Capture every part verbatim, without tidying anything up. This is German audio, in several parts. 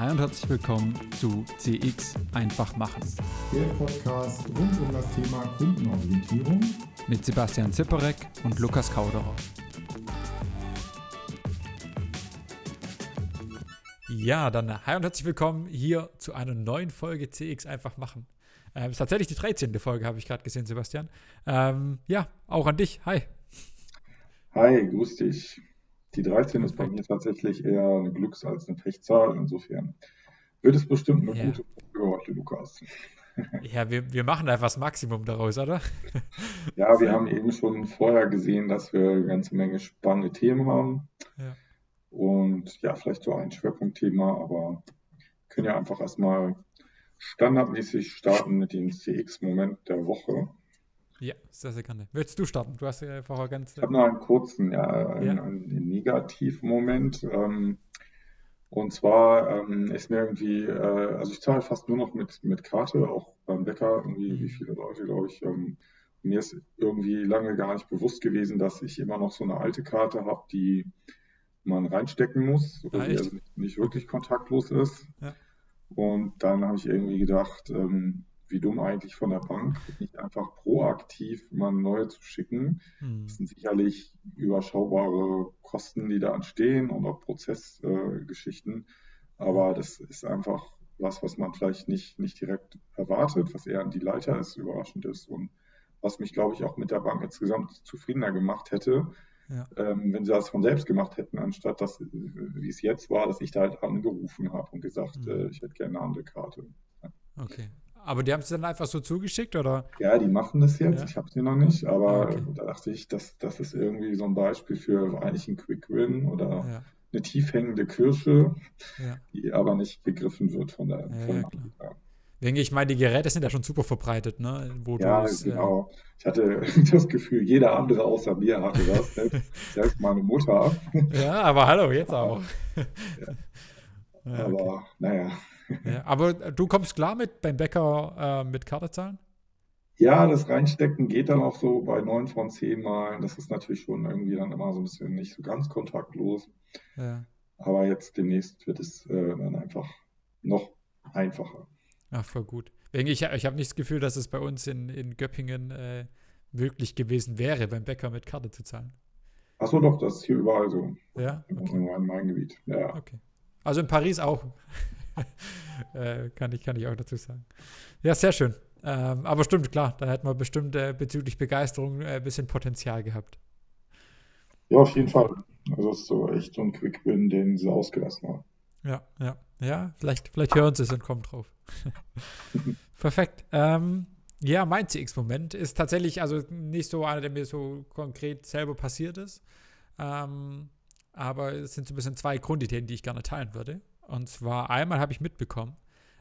Hi und herzlich willkommen zu C X Einfach Machen. Der Podcast rund um das Thema Kundenorientierung mit Sebastian Zipperek und Lukas Kauderer. Ja, dann hi und herzlich willkommen hier zu einer neuen Folge C X Einfach Machen. Es ähm, ist tatsächlich die dreizehnte Folge, habe ich gerade gesehen, Sebastian. Ähm, ja, auch an dich. Hi. Hi, grüß dich. Die dreizehn ist bei mir tatsächlich eher eine Glücks- als eine Pechzahl. Insofern wird es bestimmt eine ja. gute Folge heute, Lukas. Ja, wir, wir machen einfach das Maximum daraus, oder? Ja, wir haben eben schon vorher gesehen, dass wir eine ganze Menge spannende Themen haben. Ja. Und ja, vielleicht so ein Schwerpunktthema, aber wir können ja einfach erstmal standardmäßig starten mit dem C X-Moment der Woche. Ja, sehr, sehr gerne. Willst du starten? Du hast ja vorher ganz... Ich habe noch einen kurzen, ja, einen, ja. einen Negativmoment. Ähm, und zwar ähm, ist mir irgendwie, äh, also ich zahle fast nur noch mit, mit Karte, auch beim Bäcker, irgendwie, mhm. wie viele Leute, glaube ich. Ähm, mir ist irgendwie lange gar nicht bewusst gewesen, dass ich immer noch so eine alte Karte habe, die man reinstecken muss, ah, die also nicht, nicht wirklich kontaktlos ist. Ja. Und dann habe ich irgendwie gedacht... Ähm, wie dumm eigentlich von der Bank, nicht einfach proaktiv mal eine neue zu schicken. Hm. Das sind sicherlich überschaubare Kosten, die da entstehen und auch Prozessgeschichten. Äh, Aber das ist einfach was, was man vielleicht nicht, nicht direkt erwartet, was eher an die Leiter ist, überraschend ist. Und was mich, glaube ich, auch mit der Bank insgesamt zufriedener gemacht hätte, ja. ähm, wenn sie das von selbst gemacht hätten, anstatt dass, wie es jetzt war, dass ich da halt angerufen habe und gesagt, hm. äh, ich hätte gerne eine andere Karte. Ja. Okay. Aber die haben es dann einfach so zugeschickt, oder? Ja, die machen das jetzt. Ja. Ich habe sie noch nicht. Aber okay. Da dachte ich, das, das ist irgendwie so ein Beispiel für eigentlich einen Quick-Win oder ja. eine tiefhängende Kirsche, ja. die aber nicht begriffen wird von der ja, von ja, Denke ich, meine, die Geräte sind ja schon super verbreitet, ne? Wo ja, du es, genau. Äh... Ich hatte das Gefühl, jeder andere außer mir hatte das. Selbst, selbst meine Mutter. Ja, aber hallo, jetzt auch. Ja. Ja, aber okay. naja. Ja, aber du kommst klar mit beim Bäcker äh, mit Karte zahlen? Ja, das Reinstecken geht dann auch so bei neun von zehn Mal. Das ist natürlich schon irgendwie dann immer so ein bisschen nicht so ganz kontaktlos. Ja. Aber jetzt demnächst wird es äh, dann einfach noch einfacher. Ach, voll gut. Ich, ich habe nicht das Gefühl, dass es bei uns in, in Göppingen äh, möglich gewesen wäre, beim Bäcker mit Karte zu zahlen. Ach so, doch, das ist hier überall so. Ja? Okay. Nur in meinem Gebiet. Ja. Okay. Also in Paris auch. äh, kann ich, kann ich auch dazu sagen. Ja, sehr schön. Ähm, aber stimmt, klar, da hätten wir bestimmt äh, bezüglich Begeisterung äh, ein bisschen Potenzial gehabt. Ja, auf jeden Fall. Also das ist so echt so ein Quick-Win, den sie ausgelassen haben. Ja, ja, ja, vielleicht, vielleicht hören sie es und kommen drauf. Perfekt. Ähm, ja, mein C X-Moment ist tatsächlich also nicht so einer, der mir so konkret selber passiert ist. Ähm, aber es sind so ein bisschen zwei Grundideen, die ich gerne teilen würde. Und zwar einmal habe ich mitbekommen,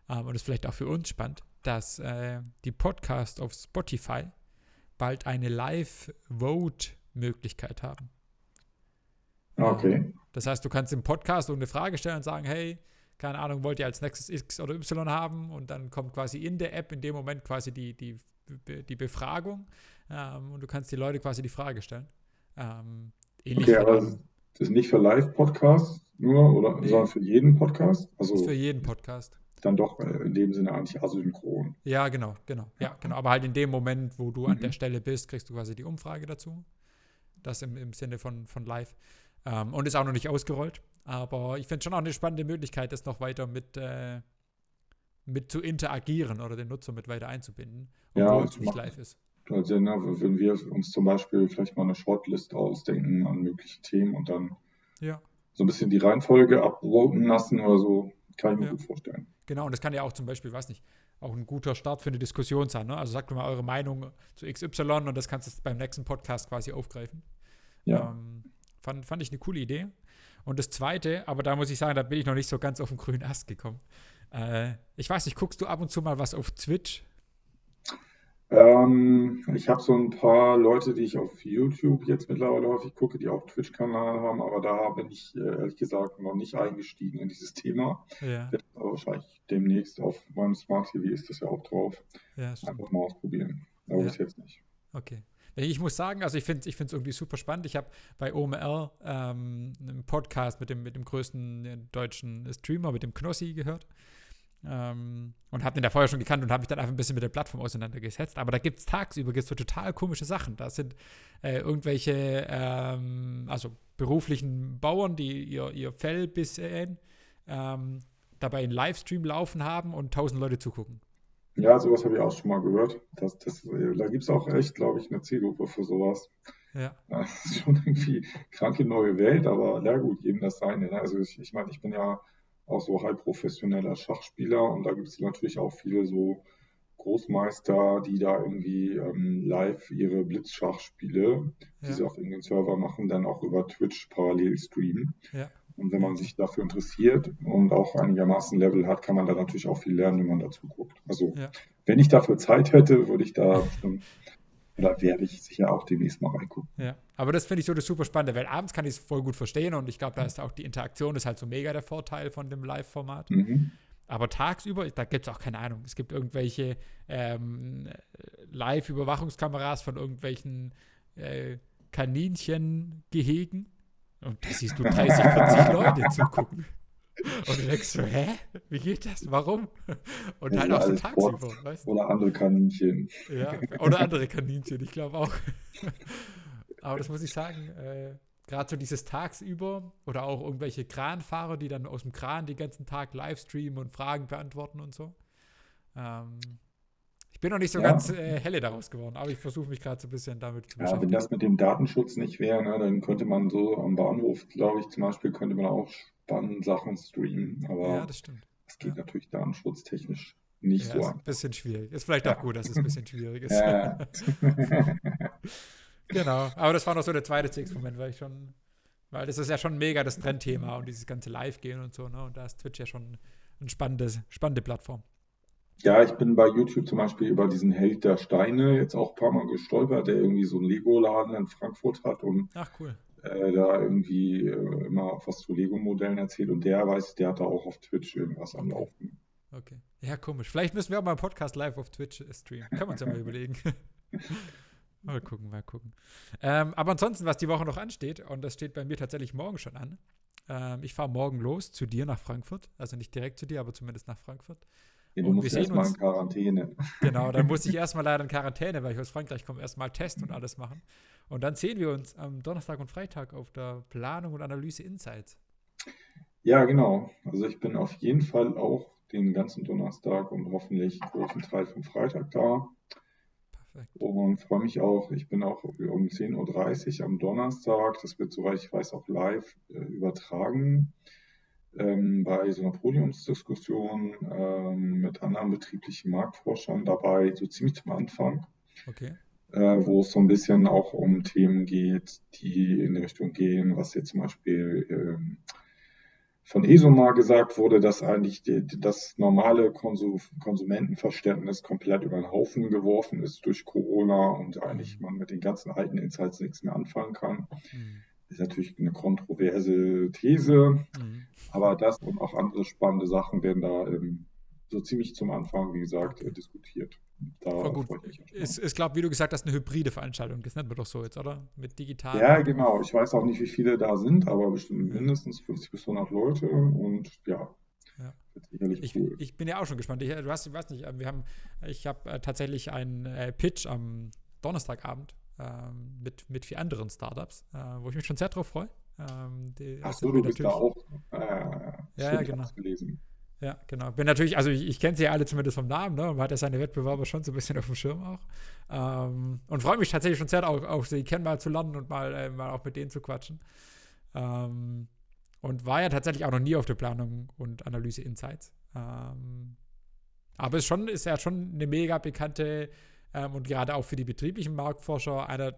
ähm, und das ist vielleicht auch für uns spannend, dass äh, die Podcasts auf Spotify bald eine Live-Vote-Möglichkeit haben. Okay. Ähm, das heißt, du kannst im Podcast eine Frage stellen und sagen, hey, keine Ahnung, wollt ihr als nächstes X oder Y haben? Und dann kommt quasi in der App in dem Moment quasi die, die, die Befragung ähm, und du kannst die Leute quasi die Frage stellen. Ähm, ähnlich okay, aber das ist nicht für Live-Podcasts? Nur, oder, nee. Sondern für jeden Podcast? Also für jeden Podcast. Dann doch in dem Sinne eigentlich asynchron. Ja, genau, genau. Ja, genau. Aber halt in dem Moment, wo du mhm. an der Stelle bist, kriegst du quasi die Umfrage dazu. Das im, im Sinne von, von live. Ähm, und ist auch noch nicht ausgerollt. Aber ich finde schon auch eine spannende Möglichkeit, das noch weiter mit, äh, mit zu interagieren oder den Nutzer mit weiter einzubinden, obwohl ja, es nicht live ist. Also, ja, wenn wir uns zum Beispiel vielleicht mal eine Shortlist ausdenken an mögliche Themen und dann ja. so ein bisschen die Reihenfolge abroten lassen oder so, kann ich mir ja. gut vorstellen. Genau, und das kann ja auch zum Beispiel, weiß nicht, auch ein guter Start für eine Diskussion sein, ne? Also sagt mal eure Meinung zu X Y und das kannst du beim nächsten Podcast quasi aufgreifen. Ja. Ähm, fand, fand ich eine coole Idee. Und das Zweite, aber da muss ich sagen, da bin ich noch nicht so ganz auf den grünen Ast gekommen. Äh, ich weiß nicht, guckst du ab und zu mal was auf Twitch? Ähm, ich habe so ein paar Leute, die ich auf YouTube jetzt mittlerweile häufig gucke, die auch Twitch-Kanal haben, aber da bin ich ehrlich gesagt noch nicht eingestiegen in dieses Thema. Ja. Aber wahrscheinlich demnächst auf meinem Smart T V ist das ja auch drauf. Ja, einfach mal ausprobieren. Aber ja. bis jetzt nicht. Okay. Ich muss sagen, also ich finde ich finde es irgendwie super spannend. Ich habe bei O M R ähm, einen Podcast mit dem, mit dem größten deutschen Streamer, mit dem Knossi, gehört. Ähm, und habe den da vorher schon gekannt und habe mich dann einfach ein bisschen mit der Plattform auseinandergesetzt. Aber da gibt es tagsüber gibt's so total komische Sachen. Da sind äh, irgendwelche ähm, also beruflichen Bauern, die ihr, ihr Fell bissäen, ähm, dabei einen Livestream laufen haben und tausend Leute zugucken. Ja, sowas habe ich auch schon mal gehört. Das, das, da gibt es auch echt, glaube ich, eine Zielgruppe für sowas. Ja. Das ist schon irgendwie kranke neue Welt, aber na gut, jedem das Seine. Also ich, ich meine, ich bin ja auch so halb professioneller Schachspieler und da gibt es natürlich auch viele so Großmeister, die da irgendwie ähm, live ihre Blitzschachspiele, ja, die sie auf irgendeinem Server machen, dann auch über Twitch parallel streamen. Ja. Und wenn man sich dafür interessiert und auch einigermaßen Level hat, kann man da natürlich auch viel lernen, wenn man dazu guckt. Also ja, wenn ich dafür Zeit hätte, würde ich da bestimmt, oder werde ich sicher auch demnächst mal reingucken. Ja, aber das finde ich so das super Spannende, weil abends kann ich es voll gut verstehen und ich glaube, da ist auch die Interaktion, ist halt so mega der Vorteil von dem Live-Format. Mhm. Aber tagsüber, da gibt es auch keine Ahnung, es gibt irgendwelche ähm, Live-Überwachungskameras von irgendwelchen äh, Kaninchengehegen. Und da siehst du dreißig, vierzig Leute zugucken. Und du denkst so, hä? Wie geht das? Warum? Und ja, halt auch so tagsüber. Weißt du? Oder andere Kaninchen. Ja, oder andere Kaninchen, ich glaube auch. Aber das muss ich sagen, äh, gerade so dieses tagsüber oder auch irgendwelche Kranfahrer, die dann aus dem Kran den ganzen Tag livestreamen und Fragen beantworten und so. Ähm, Ich bin noch nicht so ja. ganz äh, helle daraus geworden, aber ich versuche mich gerade so ein bisschen damit zu beschäftigen. Ja, wenn das mit dem Datenschutz nicht wäre, ne, dann könnte man so am Bahnhof, glaube ich, zum Beispiel, könnte man auch spannende Sachen streamen. Aber ja, das stimmt. Das geht ja. natürlich datenschutztechnisch nicht ja, so ist an. Ein bisschen schwierig. Ist vielleicht ja. auch gut, dass es ein bisschen schwierig ist. Ja. Genau, aber das war noch so der zweite C X-Moment, weil ich schon, weil das ist ja schon mega das Trendthema und dieses ganze Live-Gehen und so, ne? Und da ist Twitch ja schon eine spannende, spannende Plattform. Ja, ich bin bei YouTube zum Beispiel über diesen Held der Steine jetzt auch ein paar Mal gestolpert, der irgendwie so einen Lego-Laden in Frankfurt hat und Ach, cool. äh, da irgendwie äh, immer was zu Lego-Modellen erzählt und der weiß, der hat da auch auf Twitch irgendwas am Laufen. Okay, ja, komisch. Vielleicht müssen wir auch mal einen Podcast live auf Twitch streamen. Können wir uns ja mal überlegen. Mal gucken, mal gucken. Ähm, aber ansonsten, was die Woche noch ansteht, und das steht bei mir tatsächlich morgen schon an, ähm, ich fahre morgen los zu dir nach Frankfurt, also nicht direkt zu dir, aber zumindest nach Frankfurt. Ja, du und musst wir sehen uns in Quarantäne. Genau, dann musste ich erstmal leider in Quarantäne, weil ich aus Frankreich komme, erstmal Test und alles machen. Und dann sehen wir uns am Donnerstag und Freitag auf der Planung und Analyse Insights. Ja, genau. Also ich bin auf jeden Fall auch den ganzen Donnerstag und hoffentlich großen Teil vom Freitag da. Perfekt. Und freue mich auch, ich bin auch um zehn Uhr dreißig am Donnerstag, das wird, soweit ich weiß, auch live äh, übertragen. Ähm, bei so einer Podiumsdiskussion ähm, mit anderen betrieblichen Marktforschern dabei, so ziemlich zum Anfang, okay. äh, wo es so ein bisschen auch um Themen geht, die in die Richtung gehen, was jetzt zum Beispiel ähm, von Esomar gesagt wurde, dass eigentlich die, die, das normale Konsum, Konsumentenverständnis komplett über den Haufen geworfen ist durch Corona und eigentlich man mit den ganzen alten Insights nichts mehr anfangen kann. Mhm. Ist natürlich eine kontroverse These, mhm. aber das und auch andere spannende Sachen werden da ähm, so ziemlich zum Anfang, wie gesagt, äh, diskutiert. Da freue ich mich. Es ist, glaube, wie du gesagt hast, eine hybride Veranstaltung. Das nennt man doch so jetzt, oder? Mit digital. Ja, genau. Ich weiß auch nicht, wie viele da sind, aber bestimmt mindestens fünfzig bis hundert Leute und ja. Ja. Ich, cool. ich bin ja auch schon gespannt. Ich, du hast, ich weiß nicht, wir haben, ich habe äh, tatsächlich einen äh, Pitch am Donnerstagabend. Ähm, mit, mit vier anderen Startups, äh, wo ich mich schon sehr drauf freue. Ähm, Achso, du bist da auch äh, ja, ja, genau. gelesen. Ja, genau. Bin natürlich, also ich, ich kenne sie ja alle zumindest vom Namen, ne? Man hat ja seine Wettbewerber schon so ein bisschen auf dem Schirm auch. Ähm, und freue mich tatsächlich schon sehr, auch, auch sie kennen mal zu lernen und mal, äh, mal auch mit denen zu quatschen. Ähm, und war ja tatsächlich auch noch nie auf der Planung und Analyse Insights. Ähm, aber es ist schon, ist ja schon eine mega bekannte Ähm, und gerade auch für die betrieblichen Marktforscher einer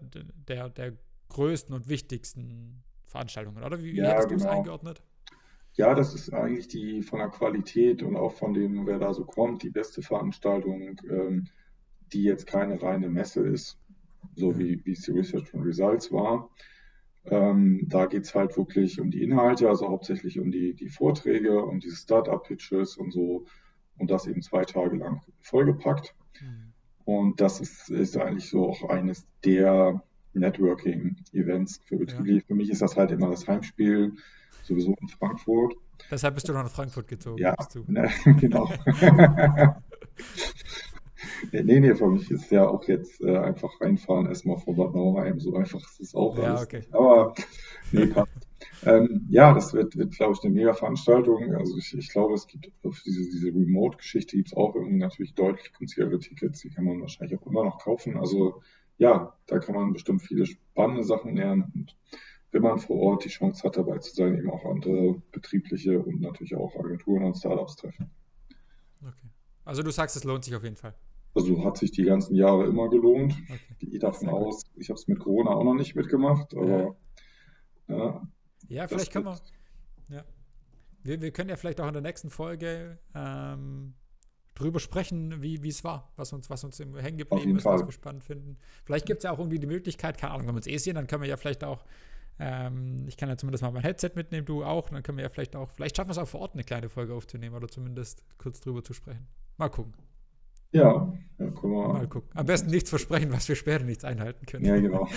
der, der größten und wichtigsten Veranstaltungen, oder? Wie, wie ja, hättest du es genau. eingeordnet? Ja, das ist eigentlich die von der Qualität und auch von dem, wer da so kommt, die beste Veranstaltung, ähm, die jetzt keine reine Messe ist, so mhm. wie, wie es die Research and Results war. Ähm, da geht es halt wirklich um die Inhalte, also hauptsächlich um die, die Vorträge, um diese Startup-Pitches und so und das eben zwei Tage lang vollgepackt. Mhm. Und das ist, ist eigentlich so auch eines der Networking-Events für Betriebe. Ja. Für mich ist das halt immer das Heimspiel, sowieso in Frankfurt. Deshalb bist du noch nach Frankfurt gezogen. Ja, ne, genau. nee, nee, für mich ist ja auch jetzt äh, einfach reinfahren, erstmal vor Bad Nauheim, so einfach ist es auch. Ja, alles. Okay. Aber nee, passt. ähm, ja, das wird, wird glaube ich, eine Mega-Veranstaltung. Also ich, ich glaube, es gibt diese, diese Remote-Geschichte, gibt es auch irgendwie natürlich deutlich günstigere Tickets, die kann man wahrscheinlich auch immer noch kaufen. Also ja, da kann man bestimmt viele spannende Sachen lernen. Und wenn man vor Ort die Chance hat, dabei zu sein, eben auch andere betriebliche und natürlich auch Agenturen und Startups treffen. Okay. Also du sagst, es lohnt sich auf jeden Fall. Also hat sich die ganzen Jahre immer gelohnt. Okay. Ich gehe davon aus, ich habe es mit Corona auch noch nicht mitgemacht, aber ja, ja, ja vielleicht können wir, ja. wir, wir können ja vielleicht auch in der nächsten Folge ähm, drüber sprechen, wie es war, was uns, was uns im Hängen geblieben ist, Fall. Was wir spannend finden. Vielleicht gibt es ja auch irgendwie die Möglichkeit, keine Ahnung, wenn wir uns eh sehen, dann können wir ja vielleicht auch ich kann ja zumindest mal mein Headset mitnehmen, du auch. Und dann können wir ja vielleicht auch, vielleicht schaffen wir es auch vor Ort, eine kleine Folge aufzunehmen oder zumindest kurz drüber zu sprechen. Mal gucken. Ja, ja guck mal. mal gucken. Am besten nichts versprechen, was wir später nichts einhalten können. Ja, genau.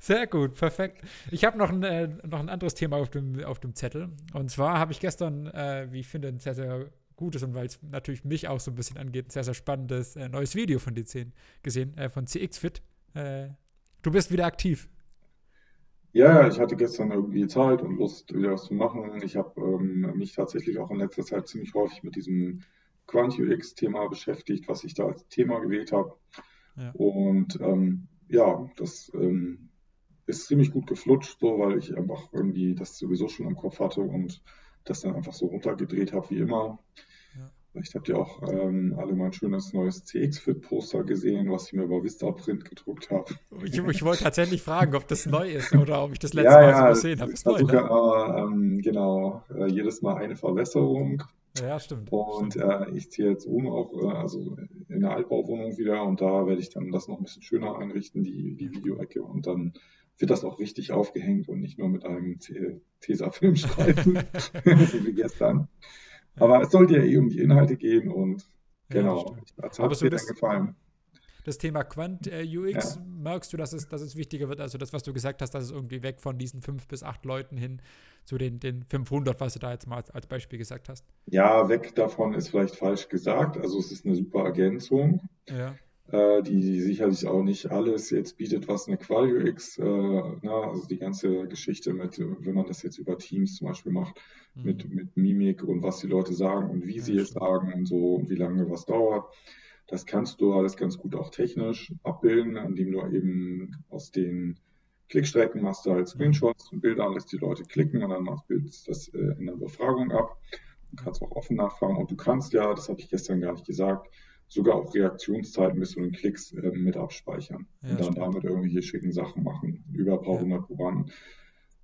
Sehr gut, perfekt. Ich habe noch ein, äh, noch ein anderes Thema auf dem, auf dem Zettel. Und zwar habe ich gestern, äh, wie ich finde, ein sehr, sehr gutes und weil es natürlich mich auch so ein bisschen angeht, ein sehr, sehr spannendes äh, neues Video von D zehn gesehen, äh, von C X Fit. Äh, du bist wieder aktiv. Ja, ich hatte gestern irgendwie Zeit und Lust, wieder was zu machen. Ich habe ähm, mich tatsächlich auch in letzter Zeit ziemlich häufig mit diesem Quant U X-Thema beschäftigt, was ich da als Thema gewählt habe. Ja. Und ähm, ja, das ähm, ist ziemlich gut geflutscht, so, weil ich einfach irgendwie das sowieso schon im Kopf hatte und das dann einfach so runtergedreht habe wie immer. Ja. Vielleicht habt ihr auch ähm, alle mein schönes neues C X-Fit-Poster gesehen, was ich mir über Vista Print gedruckt habe. Ich, ich wollte tatsächlich fragen, ob das neu ist oder ob ich das letzte ja, Mal so ja, gesehen habe. Ist neu, ne? Aber, ähm, genau, äh, jedes Mal eine Verbesserung. Ja, stimmt. Und stimmt. Äh, ich ziehe jetzt um, auch äh, also in eine Altbauwohnung wieder und da werde ich dann das noch ein bisschen schöner einrichten, die, die Videoecke. Und dann wird das auch richtig aufgehängt und nicht nur mit einem Tesafilmstreifen, so wie gestern. Aber es sollte ja eh um die Inhalte gehen und ja, genau, das hat mir dann gefallen. Das Thema Quant äh, U X, ja. Merkst du, dass es, dass es wichtiger wird? Also das, was du gesagt hast, dass es irgendwie weg von diesen fünf bis acht Leuten hin zu den, den fünfhundert, was du da jetzt mal als, als Beispiel gesagt hast? Ja, weg davon ist vielleicht falsch gesagt. Also es ist eine super Ergänzung, ja. äh, die, die sicherlich auch nicht alles jetzt bietet, was eine Qual U X, äh, na, also die ganze Geschichte mit, wenn man das jetzt über Teams zum Beispiel macht, mhm. mit, mit Mimik und was die Leute sagen und wie ja, sie es sagen und so und wie lange was dauert. Das kannst du alles ganz gut auch technisch abbilden, indem du eben aus den Klickstrecken machst du halt Screenshots und Bilder, lässt die Leute klicken und dann bildest du das in der Befragung ab. Du kannst auch offen nachfragen und du kannst ja, das habe ich gestern gar nicht gesagt, sogar auch Reaktionszeiten bis zu den Klicks äh, mit abspeichern ja, und dann stimmt. damit irgendwelche schicken Sachen machen, über ein paar ja. hundert Probanden.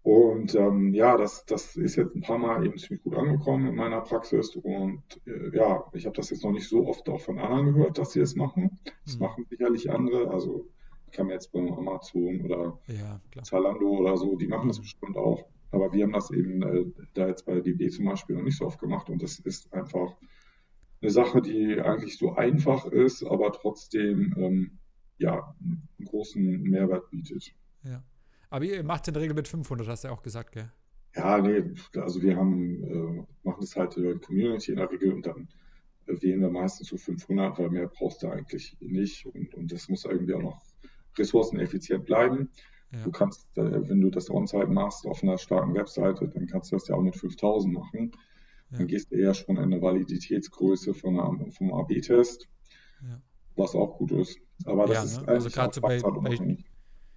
Und ähm, ja, das, das ist jetzt ein paar Mal eben ziemlich gut angekommen in meiner Praxis und äh, ja, ich habe das jetzt noch nicht so oft auch von anderen gehört, dass sie es machen. Das mhm. machen sicherlich andere, also kann man jetzt bei Amazon oder ja, Zalando oder so, die machen das bestimmt auch, aber wir haben das eben äh, da jetzt bei D B zum Beispiel noch nicht so oft gemacht und das ist einfach eine Sache, die eigentlich so einfach ist, aber trotzdem ähm, ja, einen großen Mehrwert bietet. Ja. Aber ihr macht es in der Regel mit fünfhundert, hast du ja auch gesagt, gell? Ja, nee, also wir haben, äh, machen das halt über die Community in der Regel und dann wählen wir meistens so fünfhundert, weil mehr brauchst du eigentlich nicht und, und das muss irgendwie auch noch ressourceneffizient bleiben. Ja. Du kannst, äh, wenn du das On-Site machst auf einer starken Webseite, dann kannst du das ja auch mit fünftausend machen. Ja. Dann gehst du eher schon in eine Validitätsgröße von einer, vom A B-Test, ja. was auch gut ist. Aber das ja, ist ne? eigentlich also auch so bei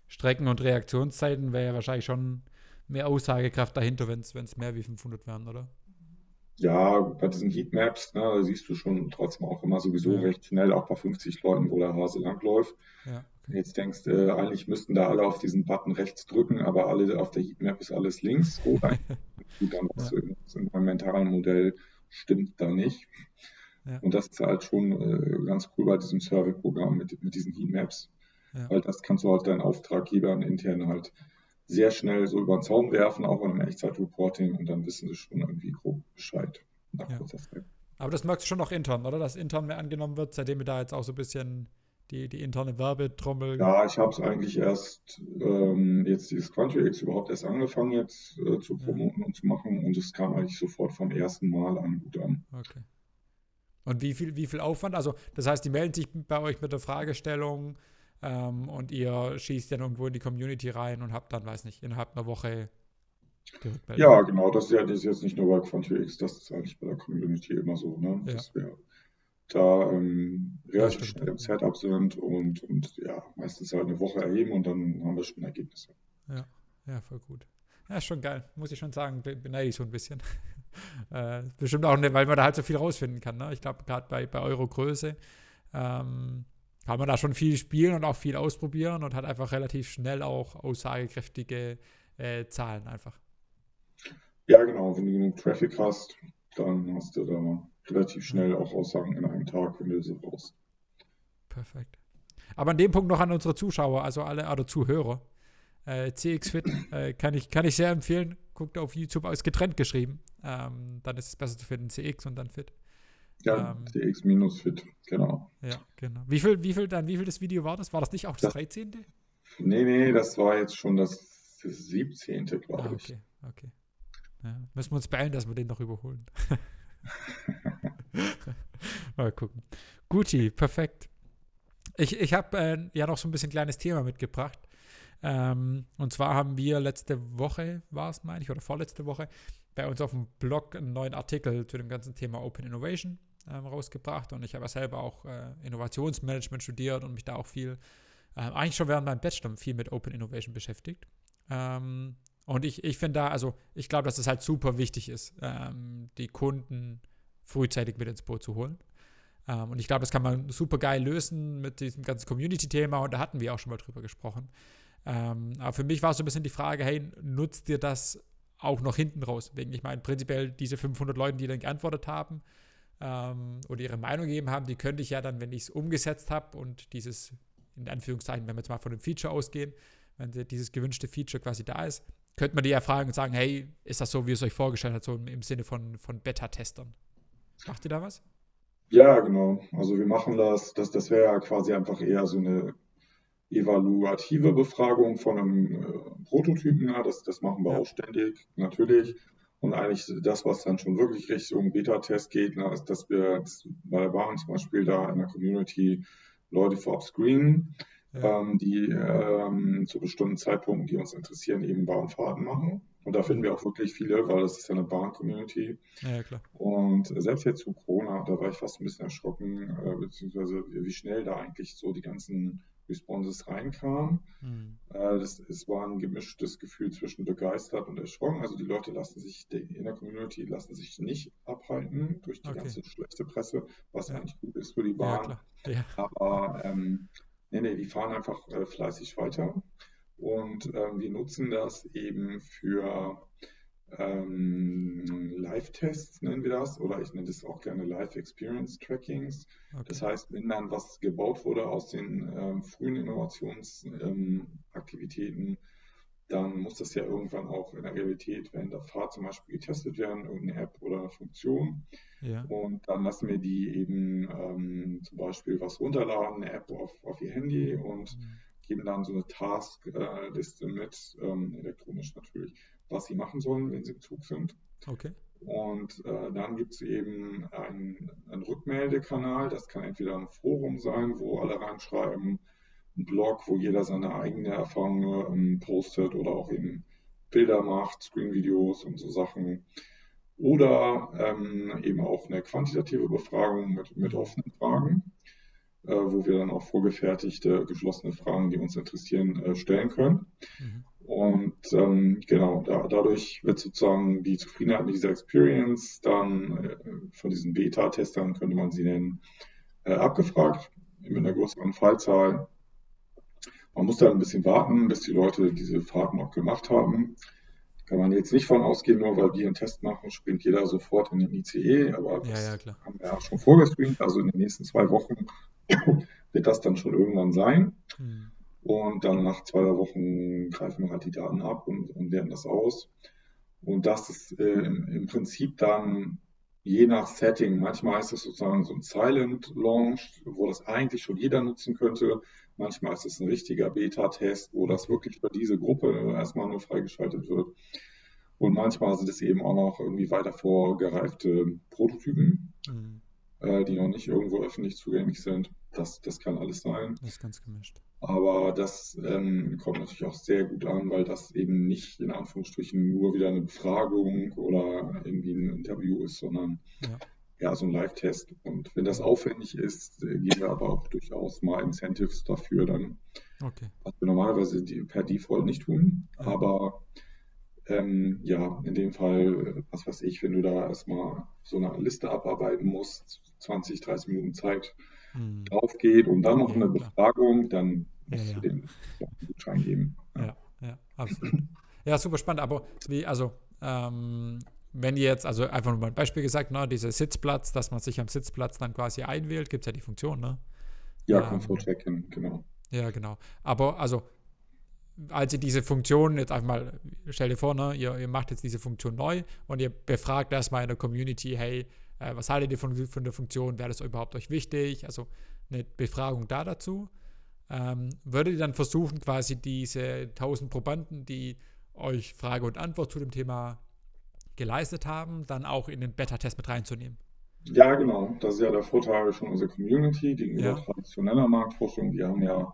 Strecken und Reaktionszeiten wäre ja wahrscheinlich schon mehr Aussagekraft dahinter, wenn es mehr wie fünfhundert wären, oder? Ja, bei diesen Heatmaps, ne, da siehst du schon trotzdem auch immer sowieso ja. recht schnell, auch bei fünfzig Leuten, wo der Hase langläuft. Ja, okay. Jetzt denkst du, äh, eigentlich müssten da alle auf diesen Button rechts drücken, aber alle auf der Heatmap ist alles links. Oh, dann was ja. im, im mentalen Modell stimmt da nicht. Ja. Und das ist halt schon äh, ganz cool bei diesem Survey-Programm mit, mit diesen Heatmaps. Ja. Weil das kannst du halt deinen Auftraggebern intern halt sehr schnell so über den Zaun werfen, auch in einem Echtzeit-Reporting und dann wissen sie schon irgendwie grob Bescheid. Nach ja. Aber das merkst du schon noch intern, oder? Dass intern mehr angenommen wird, seitdem ihr da jetzt auch so ein bisschen die, die interne Werbetrommel... Ja, ich habe es eigentlich erst, ähm, jetzt dieses Quant U X überhaupt erst angefangen jetzt äh, zu promoten ja. und zu machen. Und es kam eigentlich sofort vom ersten Mal an gut an. Okay. Und wie viel, wie viel Aufwand? Also das heißt, die melden sich bei euch mit der Fragestellung ähm, und ihr schießt dann irgendwo in die Community rein und habt dann, weiß nicht, innerhalb einer Woche... Ja, genau, das ist, ja, das ist jetzt nicht nur bei Quant U X, das ist eigentlich bei der Community immer so, ne? Ja. Dass wir da ähm, relativ ja, schnell im Setup sind und, und ja, meistens halt eine Woche erheben und dann haben wir schon Ergebnisse. Ja, ja, voll gut. Ja, schon geil, muss ich schon sagen, beneide ich so ein bisschen. äh, bestimmt auch, weil man da halt so viel rausfinden kann, ne? Ich glaube, gerade bei, bei eurer Größe ähm, kann man da schon viel spielen und auch viel ausprobieren und hat einfach relativ schnell auch aussagekräftige äh, Zahlen einfach. Ja, genau. Wenn du genug Traffic hast, dann hast du da relativ schnell auch Aussagen in einem Tag, wenn du sie brauchst. Perfekt. Aber an dem Punkt noch an unsere Zuschauer, also alle oder Zuhörer. Äh, C X Fit äh, kann ich, kann ich sehr empfehlen. Guckt auf YouTube, ist getrennt geschrieben. Ähm, dann ist es besser zu finden, C X und dann Fit. Ja, ähm, C X-Fit, genau. Ja, genau. Wie viel, wie viel dann, wie viel das Video war das? War das nicht auch das, das dreizehnte? Nee, nee, das war jetzt schon das siebzehnte, glaube ah, okay, ich. Okay, okay. Ja, müssen wir uns beeilen, dass wir den noch überholen. Mal gucken. Guti, perfekt. Ich, ich habe äh, ja noch so ein bisschen kleines Thema mitgebracht. Ähm, und zwar haben wir letzte Woche, war es meine ich, oder vorletzte Woche, bei uns auf dem Blog einen neuen Artikel zu dem ganzen Thema Open Innovation ähm, rausgebracht. Und ich habe ja selber auch äh, Innovationsmanagement studiert und mich da auch viel, äh, eigentlich schon während meinem Bachelor viel mit Open Innovation beschäftigt. Ähm, Und ich, ich finde da, also ich glaube, dass es halt super wichtig ist, ähm, die Kunden frühzeitig mit ins Boot zu holen. Ähm, und ich glaube, das kann man super geil lösen mit diesem ganzen Community-Thema und da hatten wir auch schon mal drüber gesprochen. Ähm, aber für mich war es so ein bisschen die Frage, hey, nutzt ihr das auch noch hinten raus? Wegen, ich meine, prinzipiell diese fünfhundert Leute, die dann geantwortet haben ähm, oder ihre Meinung gegeben haben, die könnte ich ja dann, wenn ich es umgesetzt habe und dieses, in Anführungszeichen, wenn wir jetzt mal von dem Feature ausgehen, wenn dieses gewünschte Feature quasi da ist, könnte man die ja fragen und sagen, hey, ist das so, wie es euch vorgestellt hat, so im Sinne von, von Beta-Testern? Macht ihr da was? Ja, genau. Also wir machen das, das, das wäre ja quasi einfach eher so eine evaluative Befragung von einem äh, Prototypen, ja, das, das machen wir ja auch ständig, natürlich. Und eigentlich das, was dann schon wirklich Richtung Beta-Test geht, na, ist, dass wir bei der Bahn zum Beispiel da in der Community Leute vorab screenen, Ähm, die ähm, zu bestimmten Zeitpunkten, die uns interessieren, eben Bahnfahrten machen. Und da finden wir auch wirklich viele, weil das ist ja eine Bahn-Community. Ja, klar. Und selbst jetzt zu Corona, da war ich fast ein bisschen erschrocken, äh, beziehungsweise wie schnell da eigentlich so die ganzen Responses reinkamen. Mhm. Äh, das, es war ein gemischtes Gefühl zwischen begeistert und erschrocken. Also die Leute lassen sich in der Community lassen sich nicht abhalten durch die okay. ganze schlechte Presse, was ja eigentlich gut ist für die Bahn. Ja, ja. Aber ähm, Nee, nee, die fahren einfach äh, fleißig weiter und ähm, wir nutzen das eben für ähm, Live-Tests, nennen wir das, oder ich nenne das auch gerne Live-Experience-Trackings. Okay. Das heißt, wenn dann was gebaut wurde aus den ähm, frühen Innovationsaktivitäten, ähm, dann muss das ja irgendwann auch in der Realität, wenn der Fahrt zum Beispiel getestet werden, irgendeine App oder eine Funktion. Ja. Und dann lassen wir die eben ähm, zum Beispiel was runterladen, eine App auf, auf ihr Handy und mhm. geben dann so eine Task-Liste mit, ähm, elektronisch natürlich, was sie machen sollen, wenn sie im Zug sind. Okay. Und äh, dann gibt es eben einen, einen Rückmeldekanal, das kann entweder ein Forum sein, wo alle reinschreiben, ein Blog, wo jeder seine eigene Erfahrung ähm, postet oder auch eben Bilder macht, Screenvideos und so Sachen. Oder ähm, eben auch eine quantitative Befragung mit, mit offenen Fragen, äh, wo wir dann auch vorgefertigte, geschlossene Fragen, die uns interessieren, äh, stellen können. Mhm. Und ähm, genau, da, dadurch wird sozusagen die Zufriedenheit mit dieser Experience dann äh, von diesen Beta-Testern, könnte man sie nennen, äh, abgefragt, mit einer größeren Fallzahl. Man muss da ein bisschen warten, bis die Leute diese Fahrten auch gemacht haben. Kann man jetzt nicht von ausgehen, nur weil wir einen Test machen, springt jeder sofort in den I C E. Aber das ja, ja, klar. haben wir ja schon vorgescreent. Also in den nächsten zwei Wochen wird das dann schon irgendwann sein. Hm. Und dann nach zwei Wochen greifen wir halt die Daten ab und, und werten das aus. Und das ist äh, im, im Prinzip dann je nach Setting. Manchmal ist es sozusagen so ein Silent Launch, wo das eigentlich schon jeder nutzen könnte. Manchmal ist es ein richtiger Beta-Test, wo das wirklich für diese Gruppe erstmal nur freigeschaltet wird. Und manchmal sind es eben auch noch irgendwie weiter vorgereifte Prototypen, mhm. äh, die noch nicht irgendwo öffentlich zugänglich sind. Das, das kann alles sein. Das ist ganz gemischt. Aber das ähm, kommt natürlich auch sehr gut an, weil das eben nicht in Anführungsstrichen nur wieder eine Befragung oder irgendwie ein Interview ist, sondern ja, ja so ein Live-Test. Und wenn das aufwendig ist, geben wir aber auch durchaus mal Incentives dafür dann, okay, was wir normalerweise per Default nicht tun. Ja. Aber ähm, ja, in dem Fall, was weiß ich, wenn du da erstmal so eine Liste abarbeiten musst, zwanzig, dreißig Minuten Zeit drauf geht und dann noch ja, eine Befragung, dann ja, musst du ja. den Gutschein geben. Ja. ja, ja, absolut. Ja, super spannend. Aber wie, also, ähm, wenn ihr jetzt, also einfach nur mal ein Beispiel gesagt, ne, dieser Sitzplatz, dass man sich am Sitzplatz dann quasi einwählt, gibt es ja die Funktion, ne? Ja, ähm, Komfort-Check-In, genau. Ja, genau. Aber also, als ihr diese Funktion, jetzt einfach mal, stell dir vor, ne, ihr, ihr macht jetzt diese Funktion neu und ihr befragt erstmal in der Community, hey, was haltet ihr von, von der Funktion? Wäre das überhaupt euch wichtig? Also eine Befragung da dazu. Ähm, würdet ihr dann versuchen, quasi diese tausend Probanden, die euch Frage und Antwort zu dem Thema geleistet haben, dann auch in den Beta-Test mit reinzunehmen? Ja, genau. Das ist ja der Vorteil von unserer Community gegenüber ja. traditioneller Marktforschung. Wir haben ja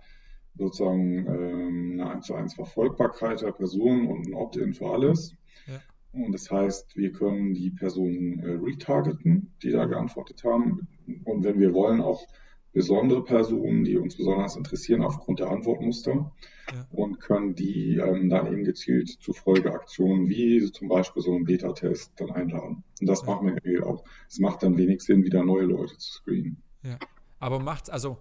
sozusagen ähm, eine eins zu eins Verfolgbarkeit der Personen und ein Opt-in für alles. Ja. Und das heißt, wir können die Personen äh, retargeten, die da geantwortet haben. Und wenn wir wollen, auch besondere Personen, die uns besonders interessieren aufgrund der Antwortmuster. Ja. Und können die ähm, dann eben gezielt zu Folgeaktionen, wie zum Beispiel so einen Beta-Test, dann einladen. Und das ja. machen wir in der Regel auch. Es macht dann wenig Sinn, wieder neue Leute zu screenen. Ja. Aber macht's, also,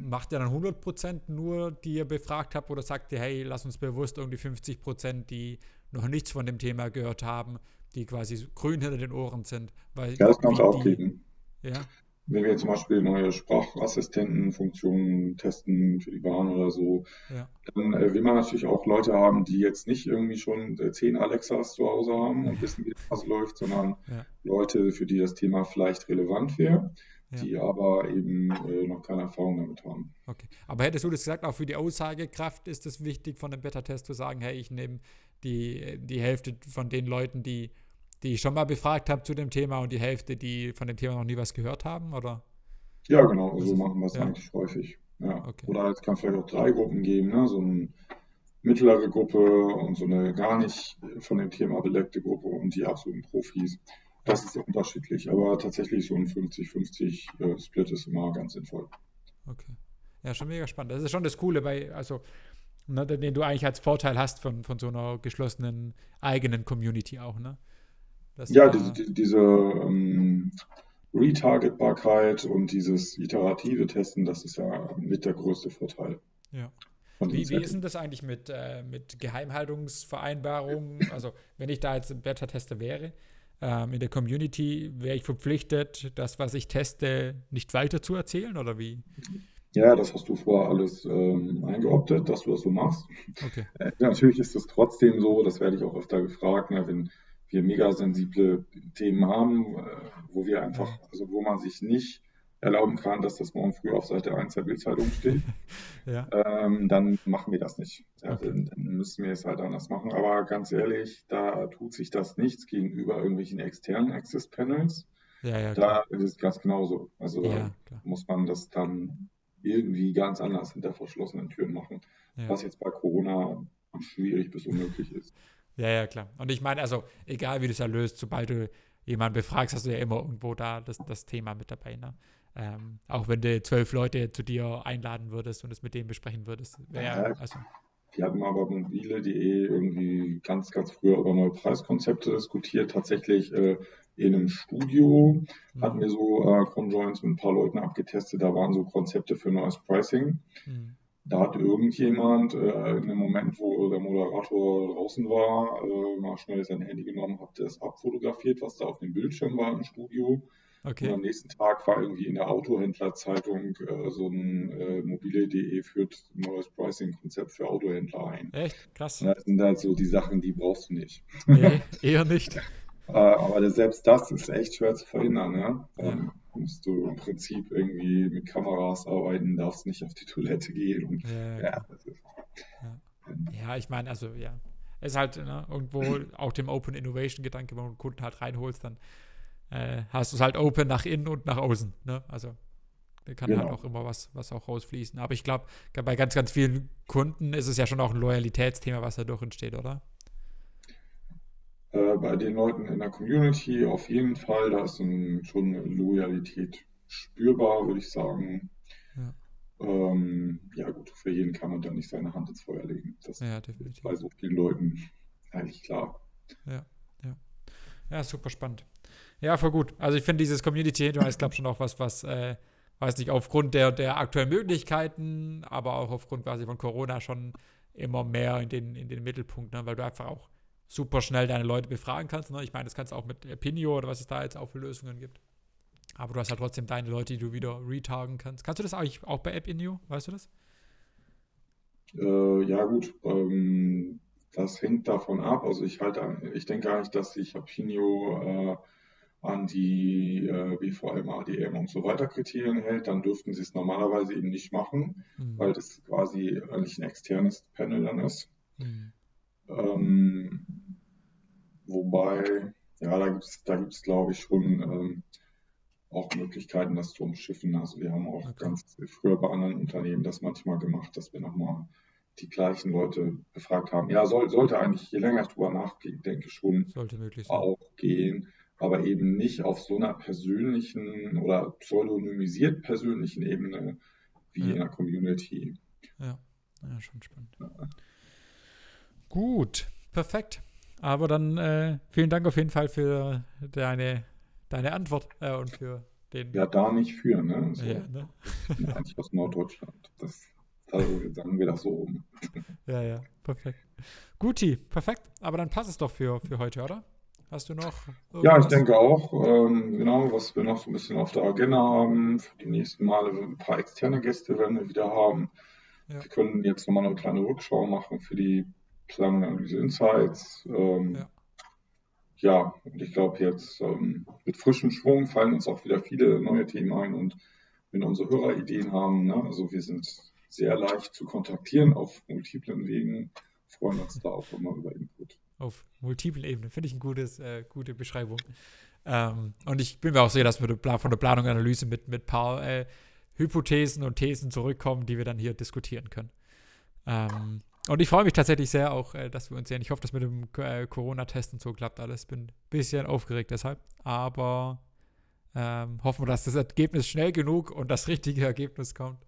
macht ihr dann hundert Prozent nur, die ihr befragt habt, oder sagt ihr, hey, lass uns bewusst irgendwie fünfzig Prozent, die noch nichts von dem Thema gehört haben, die quasi grün hinter den Ohren sind? Weil ja, das kann es auch geben. Ja? Wenn wir zum Beispiel neue Sprachassistentenfunktionen testen für die Bahn oder so, ja. dann äh, will man natürlich auch Leute haben, die jetzt nicht irgendwie schon äh, zehn Alexas zu Hause haben und wissen, wie das läuft, sondern ja. Leute, für die das Thema vielleicht relevant wäre, ja. die aber eben äh, noch keine Erfahrung damit haben. Okay. Aber hättest du das gesagt, auch für die Aussagekraft ist es wichtig, von einem Beta-Test zu sagen, hey, ich nehme die, die Hälfte von den Leuten, die, die ich schon mal befragt habe zu dem Thema, und die Hälfte, die von dem Thema noch nie was gehört haben, oder? Ja, genau, so also machen wir es ja. eigentlich häufig. Ja. Okay. Oder es kann vielleicht auch drei Gruppen geben, ne? So eine mittlere Gruppe und so eine gar nicht von dem Thema beleckte Gruppe und die absoluten Profis. Das ist unterschiedlich, aber tatsächlich so ein fünfzig fünfzig äh, Split ist immer ganz sinnvoll. Okay. Ja, schon mega spannend. Das ist schon das Coole, weil, also Ne, den du eigentlich als Vorteil hast von, von so einer geschlossenen eigenen Community auch, ne? Das ja, diese, die, diese ähm, Retargetbarkeit und dieses iterative Testen, das ist ja mit der größte Vorteil. Ja. Wie, wie ist denn das eigentlich mit, äh, mit Geheimhaltungsvereinbarungen? Also wenn ich da jetzt ein Beta-Tester wäre, ähm, in der Community, wäre ich verpflichtet, das, was ich teste, nicht weiter zu erzählen, oder wie? Mhm. Ja, das hast du vorher alles ähm, eingeoptet, dass du das so machst. Okay. Äh, natürlich ist es trotzdem so, das werde ich auch öfter gefragt, ne, wenn wir mega sensible Themen haben, äh, wo wir einfach, ja. also wo man sich nicht erlauben kann, dass das morgen früh auf Seite eins der Bildzeitung steht, ja. ähm, dann machen wir das nicht. Ja, okay. dann, dann müssen wir es halt anders machen. Aber ganz ehrlich, da tut sich das nichts gegenüber irgendwelchen externen Access Panels. Ja, ja, da ist es ganz genauso. Also ja, da muss man das dann irgendwie ganz anders hinter verschlossenen Türen machen, ja. was jetzt bei Corona schwierig bis unmöglich ist. Ja, ja, klar. Und ich meine, also egal, wie du es ja löst, sobald du jemanden befragst, hast du ja immer irgendwo da das, das Thema mit dabei. Ne? Ähm, auch wenn du zwölf Leute zu dir einladen würdest und es mit denen besprechen würdest. Wär, ja, also. Wir hatten mal bei mobile punkt de irgendwie ganz, ganz früher über neue Preiskonzepte diskutiert. Tatsächlich äh, in einem Studio mhm. hatten wir so äh, Conjoints mit ein paar Leuten abgetestet. Da waren so Konzepte für neues Pricing. Mhm. Da hat irgendjemand äh, in dem Moment, wo der Moderator draußen war, äh, mal schnell sein Handy genommen, hat das abfotografiert, was da auf dem Bildschirm war im Studio. Okay. Und am nächsten Tag war irgendwie in der Autohändlerzeitung äh, so ein äh, mobile punkt de führt ein neues Pricing-Konzept für Autohändler ein. Echt? Krass. Und das sind halt so die Sachen, die brauchst du nicht. Nee, eher nicht. Äh, aber selbst das ist echt schwer zu verhindern, ja. ja. Ähm, musst du im Prinzip irgendwie mit Kameras arbeiten, darfst nicht auf die Toilette gehen. Und, ja, ja, das ist, ja. ja, ich meine, also ja, es ist halt ne, irgendwo auch dem Open Innovation Gedanke, wenn du einen Kunden halt reinholst, dann äh, hast du es halt open nach innen und nach außen. Ne? Also da kann genau. halt auch immer was, was auch rausfließen. Aber ich glaube, bei ganz, ganz vielen Kunden ist es ja schon auch ein Loyalitätsthema, was dadurch entsteht, oder? Äh, bei den Leuten in der Community auf jeden Fall, da ist ein, schon eine Loyalität spürbar, würde ich sagen. Ja. Ähm, ja gut, für jeden kann man da nicht seine Hand ins Feuer legen. Das ja, ist bei so vielen Leuten eigentlich klar. Ja, ja. Ja, super spannend. Ja, voll gut. Also ich finde dieses Community-Thema ist, glaube ich, schon auch was, was, äh, weiß nicht, aufgrund der, der aktuellen Möglichkeiten, aber auch aufgrund quasi von Corona schon immer mehr in den, in den Mittelpunkt, ne? Weil du einfach auch super schnell deine Leute befragen kannst. Ne? Ich meine, das kannst du auch mit Appinio oder was es da jetzt auch für Lösungen gibt. Aber du hast halt trotzdem deine Leute, die du wieder retargen kannst. Kannst du das eigentlich auch bei Appinio? Weißt du das? Äh, ja gut, ähm, das hängt davon ab. Also ich halte, ich denke eigentlich, dass sich Appinio äh, an die äh, B V M, A D M und so weiter Kriterien hält. Dann dürften sie es normalerweise eben nicht machen, mhm. weil das quasi eigentlich ein externes Panel dann ist. Mhm. Ähm, wobei, ja, da gibt es, da gibt's, glaube ich, schon ähm, auch Möglichkeiten, das zu umschiffen. Also wir haben auch okay. ganz früher bei anderen Unternehmen das manchmal gemacht, dass wir nochmal die gleichen Leute befragt haben. Ja, soll, sollte eigentlich, je länger ich drüber nachdenke, schon sollte möglich sein. Auch gehen, aber eben nicht auf so einer persönlichen oder pseudonymisiert persönlichen Ebene wie ja. in der Community. Ja, ja schon spannend. Ja. Gut, perfekt. Aber dann äh, vielen Dank auf jeden Fall für deine, deine Antwort äh, und für den... Ja, da nicht für, ne? So. Ja, ne? Ich bin eigentlich aus Norddeutschland. Das, also sagen wir das so oben. Ja, ja, perfekt. Guti, perfekt. Aber dann passt es doch für, für heute, oder? Hast du noch irgendwas? Ja, ich denke auch. Ähm, genau, was wir noch so ein bisschen auf der Agenda haben. Für die nächsten Male ein paar externe Gäste werden wir wieder haben. Ja. Wir können jetzt nochmal eine kleine Rückschau machen für die Planung und Analyse Insights. Ähm, ja. ja, und ich glaube jetzt ähm, mit frischem Schwung fallen uns auch wieder viele neue Themen ein und wenn unsere Hörer Ideen haben, ne, also wir sind sehr leicht zu kontaktieren auf multiplen Wegen, freuen uns da auch immer über Input. Auf multiplen Ebenen, finde ich eine gutes, äh, gute Beschreibung. Ähm, und ich bin mir auch sicher, dass wir von der Planung und Analyse mit ein paar äh, Hypothesen und Thesen zurückkommen, die wir dann hier diskutieren können. Ähm, Und ich freue mich tatsächlich sehr auch, dass wir uns sehen. Ich hoffe, dass mit dem Corona-Test und so klappt alles. Bin ein bisschen aufgeregt deshalb. Aber ähm, hoffen wir, dass das Ergebnis schnell genug und das richtige Ergebnis kommt.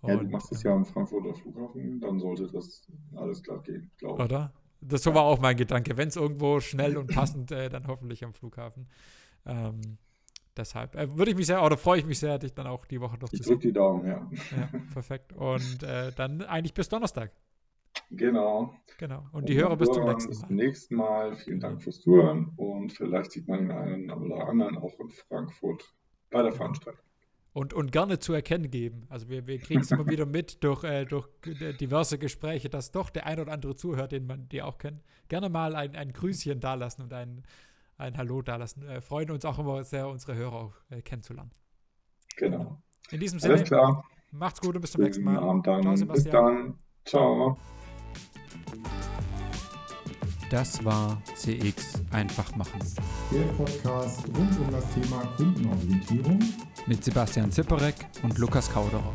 Und, ja, du machst es ja am Frankfurter Flughafen, dann sollte das alles glatt gehen, glaube ich. Oder? Das war auch mein Gedanke. Wenn es irgendwo schnell und passend, äh, dann hoffentlich am Flughafen. Ähm, deshalb äh, würde ich mich sehr, oder freue ich mich sehr, dich dann auch die Woche noch zu sehen. Ich drücke die Daumen, ja. Ja, perfekt. Und äh, dann eigentlich bis Donnerstag. Genau. Genau. Und die und Hörer bis zum nächsten Mal. Bis zum nächsten Mal. Vielen Dank ja. fürs Zuhören und vielleicht sieht man den einen oder anderen auch in Frankfurt bei der ja. Veranstaltung. Und, und gerne zu erkennen geben. Also wir, wir kriegen es immer wieder mit durch, äh, durch diverse Gespräche, dass doch der ein oder andere zuhört, den man die auch kennt. Gerne mal ein, ein Grüßchen dalassen und ein, ein Hallo dalassen. Wir freuen uns auch immer sehr, unsere Hörer auch äh, kennenzulernen. Genau. In diesem Sinne. Alles klar. Macht's gut und bis zum nächsten Mal. Abend dann. Ciao, Sebastian. Bis dann. Ciao. Das war C X Einfach Machen. Der Podcast rund um das Thema Kundenorientierung mit Sebastian Zipperek und Lukas Kauderer.